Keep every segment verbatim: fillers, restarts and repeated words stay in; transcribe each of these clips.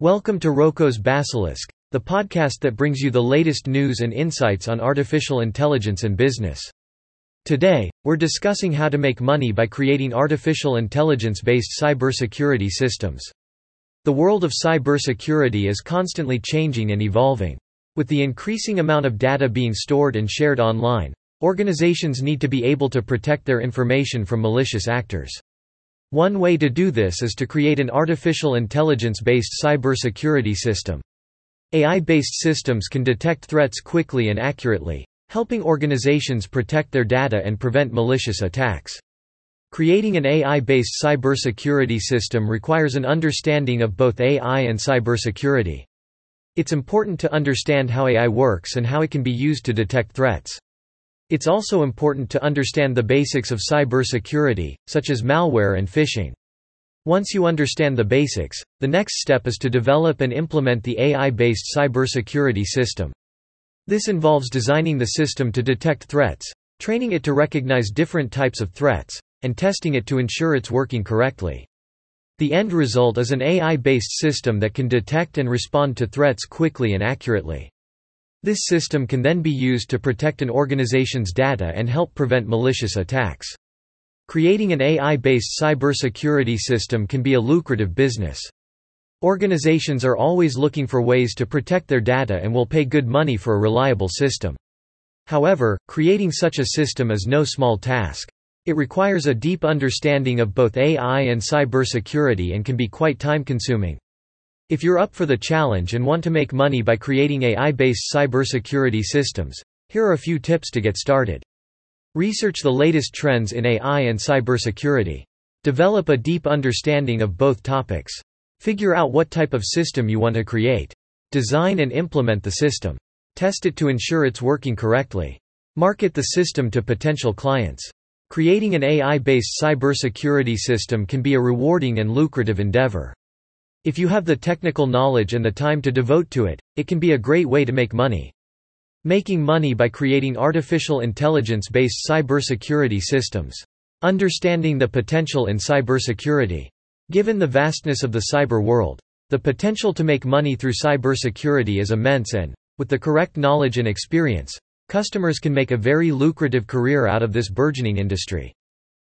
Welcome to Roko's Basilisk, the podcast that brings you the latest news and insights on artificial intelligence and business. Today, we're discussing how to make money by creating artificial intelligence-based cybersecurity systems. The world of cybersecurity is constantly changing and evolving. With the increasing amount of data being stored and shared online, organizations need to be able to protect their information from malicious actors. One way to do this is to create an artificial intelligence-based cybersecurity system. A I-based systems can detect threats quickly and accurately, helping organizations protect their data and prevent malicious attacks. Creating an A I-based cybersecurity system requires an understanding of both A I and cybersecurity. It's important to understand how A I works and how it can be used to detect threats. It's also important to understand the basics of cybersecurity, such as malware and phishing. Once you understand the basics, the next step is to develop and implement the A I-based cybersecurity system. This involves designing the system to detect threats, training it to recognize different types of threats, and testing it to ensure it's working correctly. The end result is an A I-based system that can detect and respond to threats quickly and accurately. This system can then be used to protect an organization's data and help prevent malicious attacks. Creating an A I-based cybersecurity system can be a lucrative business. Organizations are always looking for ways to protect their data and will pay good money for a reliable system. However, creating such a system is no small task. It requires a deep understanding of both A I and cybersecurity and can be quite time-consuming. If you're up for the challenge and want to make money by creating A I-based cybersecurity systems, here are a few tips to get started. Research the latest trends in A I and cybersecurity. Develop a deep understanding of both topics. Figure out what type of system you want to create. Design and implement the system. Test it to ensure it's working correctly. Market the system to potential clients. Creating an A I-based cybersecurity system can be a rewarding and lucrative endeavor. If you have the technical knowledge and the time to devote to it, it can be a great way to make money. Making money by creating artificial intelligence-based cybersecurity systems. Understanding the potential in cybersecurity. Given the vastness of the cyber world, the potential to make money through cybersecurity is immense and, with the correct knowledge and experience, customers can make a very lucrative career out of this burgeoning industry.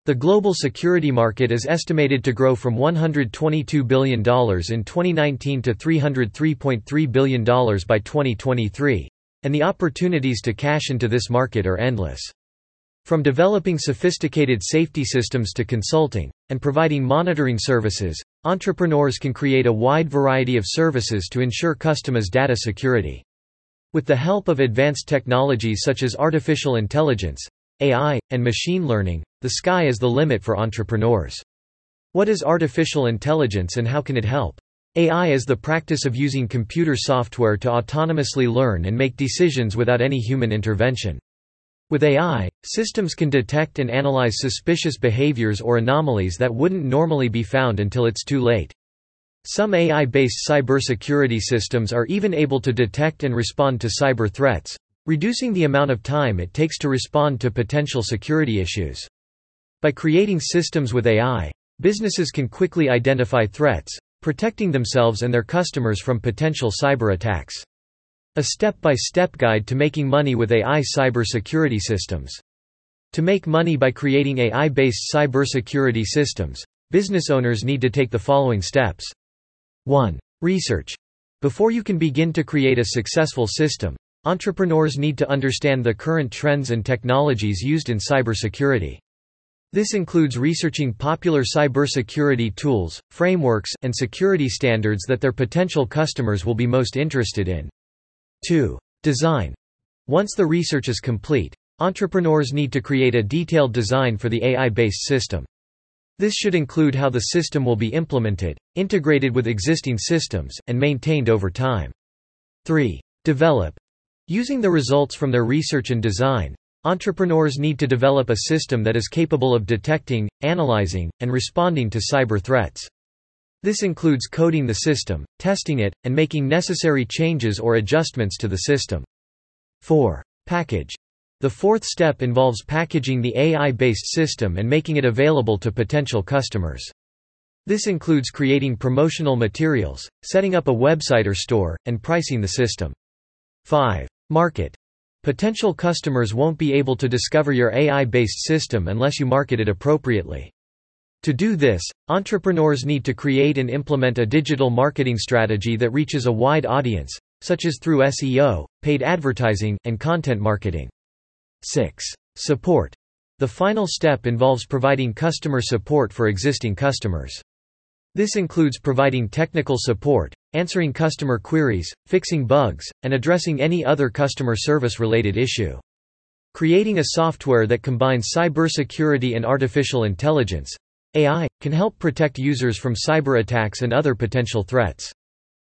The global security market is estimated to grow from one hundred twenty-two billion dollars in twenty nineteen to three hundred three point three billion dollars by twenty twenty-three, and the opportunities to cash into this market are endless. From developing sophisticated safety systems to consulting and providing monitoring services, entrepreneurs can create a wide variety of services to ensure customers' data security. With the help of advanced technologies such as artificial intelligence, A I, and machine learning, the sky is the limit for entrepreneurs. What is artificial intelligence and how can it help? A I is the practice of using computer software to autonomously learn and make decisions without any human intervention. With A I, systems can detect and analyze suspicious behaviors or anomalies that wouldn't normally be found until it's too late. Some A I-based cybersecurity systems are even able to detect and respond to cyber threats, reducing the amount of time it takes to respond to potential security issues. By creating systems with A I, businesses can quickly identify threats, protecting themselves and their customers from potential cyber attacks. A step-by-step guide to making money with A I cybersecurity systems. To make money by creating A I-based cybersecurity systems, business owners need to take the following steps. one. Research. Before you can begin to create a successful system, entrepreneurs need to understand the current trends and technologies used in cybersecurity. This includes researching popular cybersecurity tools, frameworks, and security standards that their potential customers will be most interested in. two. Design. Once the research is complete, entrepreneurs need to create a detailed design for the A I-based system. This should include how the system will be implemented, integrated with existing systems, and maintained over time. three. Develop. Using the results from their research and design, entrepreneurs need to develop a system that is capable of detecting, analyzing, and responding to cyber threats. This includes coding the system, testing it, and making necessary changes or adjustments to the system. four. Package. The fourth step involves packaging the A I-based system and making it available to potential customers. This includes creating promotional materials, setting up a website or store, and pricing the system. five. Market. Potential customers won't be able to discover your A I-based system unless you market it appropriately. To do this, entrepreneurs need to create and implement a digital marketing strategy that reaches a wide audience, such as through S E O, paid advertising, and content marketing. six. Support. The final step involves providing customer support for existing customers. This includes providing technical support, answering customer queries, fixing bugs, and addressing any other customer service-related issue. Creating a software that combines cybersecurity and artificial intelligence A I can help protect users from cyber attacks and other potential threats.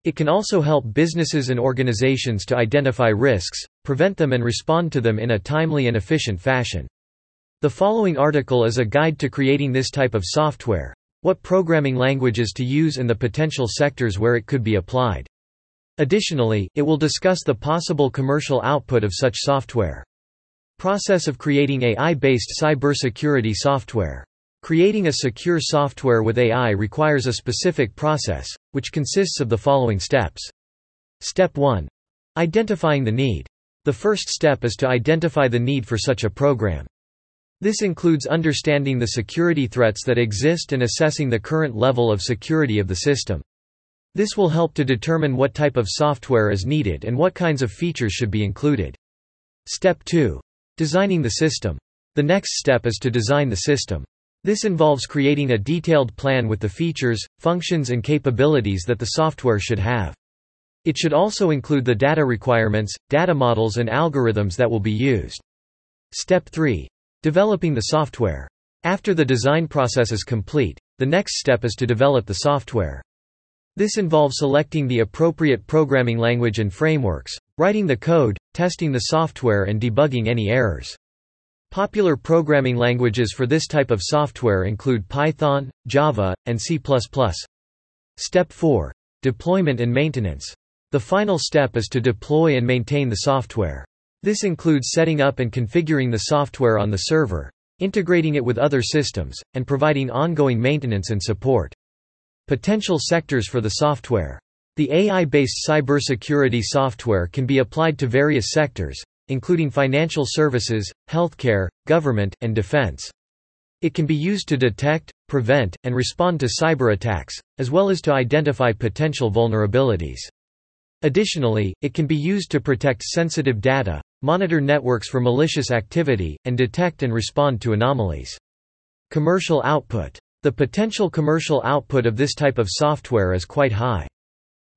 It can also help businesses and organizations to identify risks, prevent them, and respond to them in a timely and efficient fashion. The following article is a guide to creating this type of software, what programming languages to use, and the potential sectors where it could be applied. Additionally, it will discuss the possible commercial output of such software. Process of creating A I-based cybersecurity software. Creating a secure software with A I requires a specific process, which consists of the following steps. Step one. Identifying the need. The first step is to identify the need for such a program. This includes understanding the security threats that exist and assessing the current level of security of the system. This will help to determine what type of software is needed and what kinds of features should be included. Step two. Designing the system. The next step is to design the system. This involves creating a detailed plan with the features, functions, and capabilities that the software should have. It should also include the data requirements, data models, and algorithms that will be used. Step three. Developing the software. After the design process is complete, the next step is to develop the software. This involves selecting the appropriate programming language and frameworks, writing the code, testing the software, and debugging any errors. Popular programming languages for this type of software include Python, Java, and C plus plus. Step four. Deployment and maintenance. The final step is to deploy and maintain the software. This includes setting up and configuring the software on the server, integrating it with other systems, and providing ongoing maintenance and support. Potential sectors for the software. The A I-based cybersecurity software can be applied to various sectors, including financial services, healthcare, government, and defense. It can be used to detect, prevent, and respond to cyber attacks, as well as to identify potential vulnerabilities. Additionally, it can be used to protect sensitive data, monitor networks for malicious activity, and detect and respond to anomalies. Commercial output. The potential commercial output of this type of software is quite high.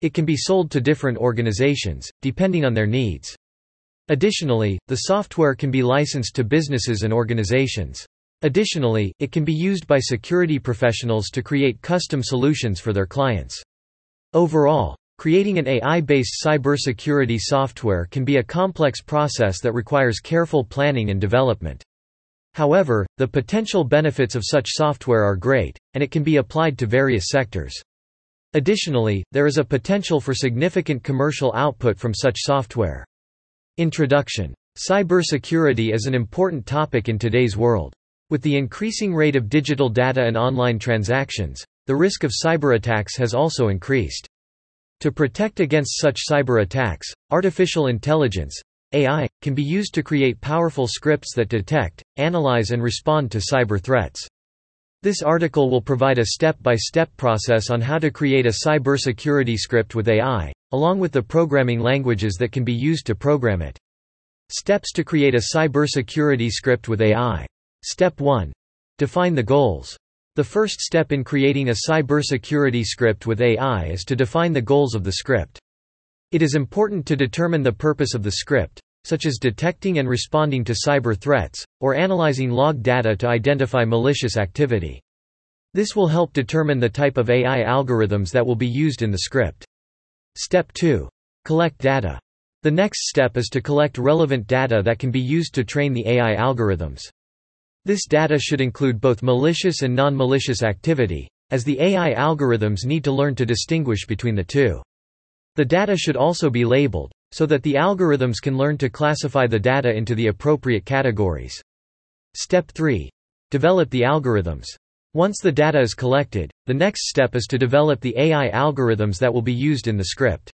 It can be sold to different organizations, depending on their needs. Additionally, the software can be licensed to businesses and organizations. Additionally, it can be used by security professionals to create custom solutions for their clients. Overall, creating an A I-based cybersecurity software can be a complex process that requires careful planning and development. However, the potential benefits of such software are great, and it can be applied to various sectors. Additionally, there is a potential for significant commercial output from such software. Introduction. Cybersecurity is an important topic in today's world. With the increasing rate of digital data and online transactions, the risk of cyber attacks has also increased. To protect against such cyber attacks, artificial intelligence (A I) can be used to create powerful scripts that detect, analyze, and respond to cyber threats. This article will provide a step-by-step process on how to create a cybersecurity script with A I, along with the programming languages that can be used to program it. Steps to create a cybersecurity script with A I. Step one. Define the goals. The first step in creating a cybersecurity script with A I is to define the goals of the script. It is important to determine the purpose of the script, such as detecting and responding to cyber threats, or analyzing log data to identify malicious activity. This will help determine the type of A I algorithms that will be used in the script. Step two. Collect data. The next step is to collect relevant data that can be used to train the A I algorithms. This data should include both malicious and non-malicious activity, as the A I algorithms need to learn to distinguish between the two. The data should also be labeled, so that the algorithms can learn to classify the data into the appropriate categories. Step three. Develop the algorithms. Once the data is collected, the next step is to develop the A I algorithms that will be used in the script.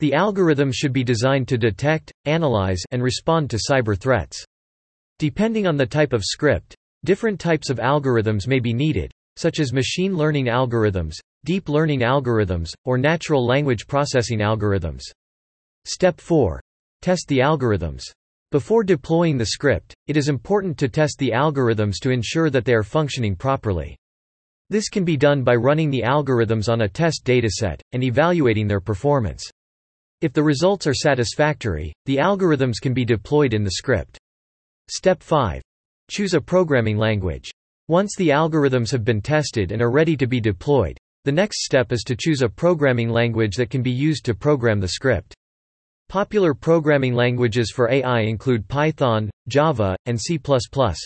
The algorithm should be designed to detect, analyze, and respond to cyber threats. Depending on the type of script, different types of algorithms may be needed, such as machine learning algorithms, deep learning algorithms, or natural language processing algorithms. Step four. Test the algorithms. Before deploying the script, it is important to test the algorithms to ensure that they are functioning properly. This can be done by running the algorithms on a test dataset, and evaluating their performance. If the results are satisfactory, the algorithms can be deployed in the script. Step five. Choose a programming language. Once the algorithms have been tested and are ready to be deployed, the next step is to choose a programming language that can be used to program the script. Popular programming languages for A I include Python, Java, and C plus plus.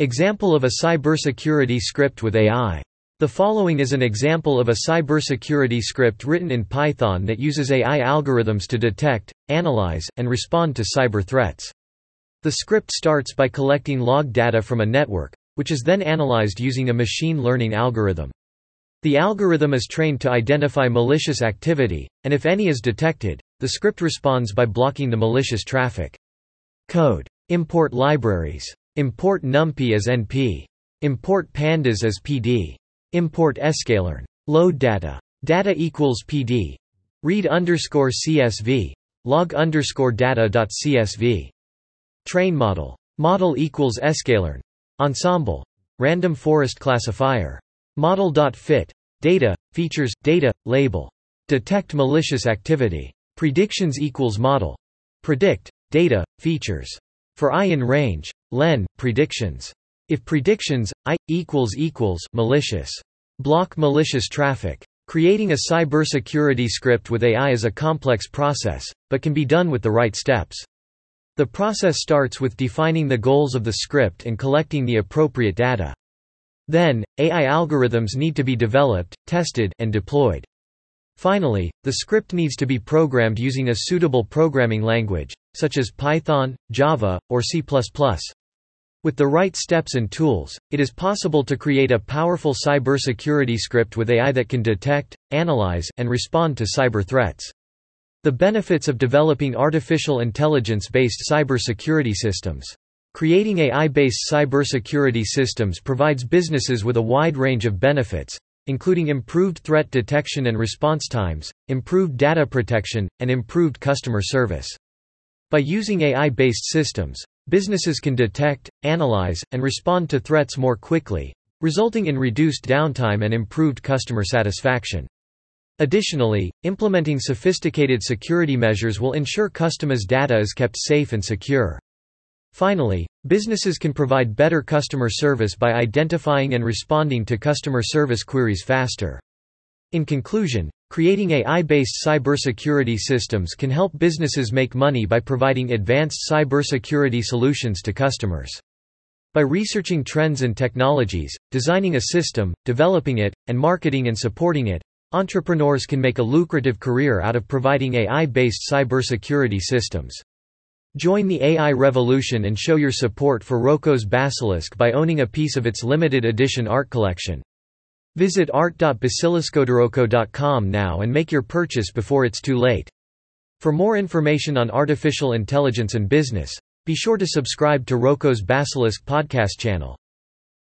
Example of a cybersecurity script with A I. The following is an example of a cybersecurity script written in Python that uses A I algorithms to detect, analyze, and respond to cyber threats. The script starts by collecting log data from a network, which is then analyzed using a machine learning algorithm. The algorithm is trained to identify malicious activity, and if any is detected, the script responds by blocking the malicious traffic. Code. Import libraries. Import NumPy as N P. Import Pandas as P D. Import sklearn. Load data. Data equals P D. Read underscore C S V. Log underscore data dot C S V. Train model. Model equals sklearn. Ensemble. Random forest classifier. Model.fit. Data, features, data, label. Detect malicious activity. Predictions equals model. Predict, data, features. For I in range, len, predictions. If predictions, I, equals equals malicious. Block malicious traffic. Creating a cybersecurity script with A I is a complex process, but can be done with the right steps. The process starts with defining the goals of the script and collecting the appropriate data. Then, A I algorithms need to be developed, tested, and deployed. Finally, the script needs to be programmed using a suitable programming language, such as Python, Java, or C plus plus. With the right steps and tools, it is possible to create a powerful cybersecurity script with A I that can detect, analyze, and respond to cyber threats. The benefits of developing artificial intelligence-based cybersecurity systems. Creating A I-based cybersecurity systems provides businesses with a wide range of benefits, including improved threat detection and response times, improved data protection, and improved customer service. By using A I-based systems, businesses can detect, analyze, and respond to threats more quickly, resulting in reduced downtime and improved customer satisfaction. Additionally, implementing sophisticated security measures will ensure customers' data is kept safe and secure. Finally, businesses can provide better customer service by identifying and responding to customer service queries faster. In conclusion, creating A I-based cybersecurity systems can help businesses make money by providing advanced cybersecurity solutions to customers. By researching trends and technologies, designing a system, developing it, and marketing and supporting it, entrepreneurs can make a lucrative career out of providing A I-based cybersecurity systems. Join the A I revolution and show your support for Roko's Basilisk by owning a piece of its limited edition art collection. Visit art dot basilisk dot roko dot com now and make your purchase before it's too late. For more information on artificial intelligence and business, be sure to subscribe to Roko's Basilisk podcast channel.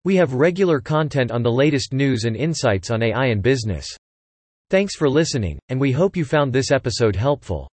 We have regular content on the latest news and insights on A I and business. Thanks for listening, and we hope you found this episode helpful.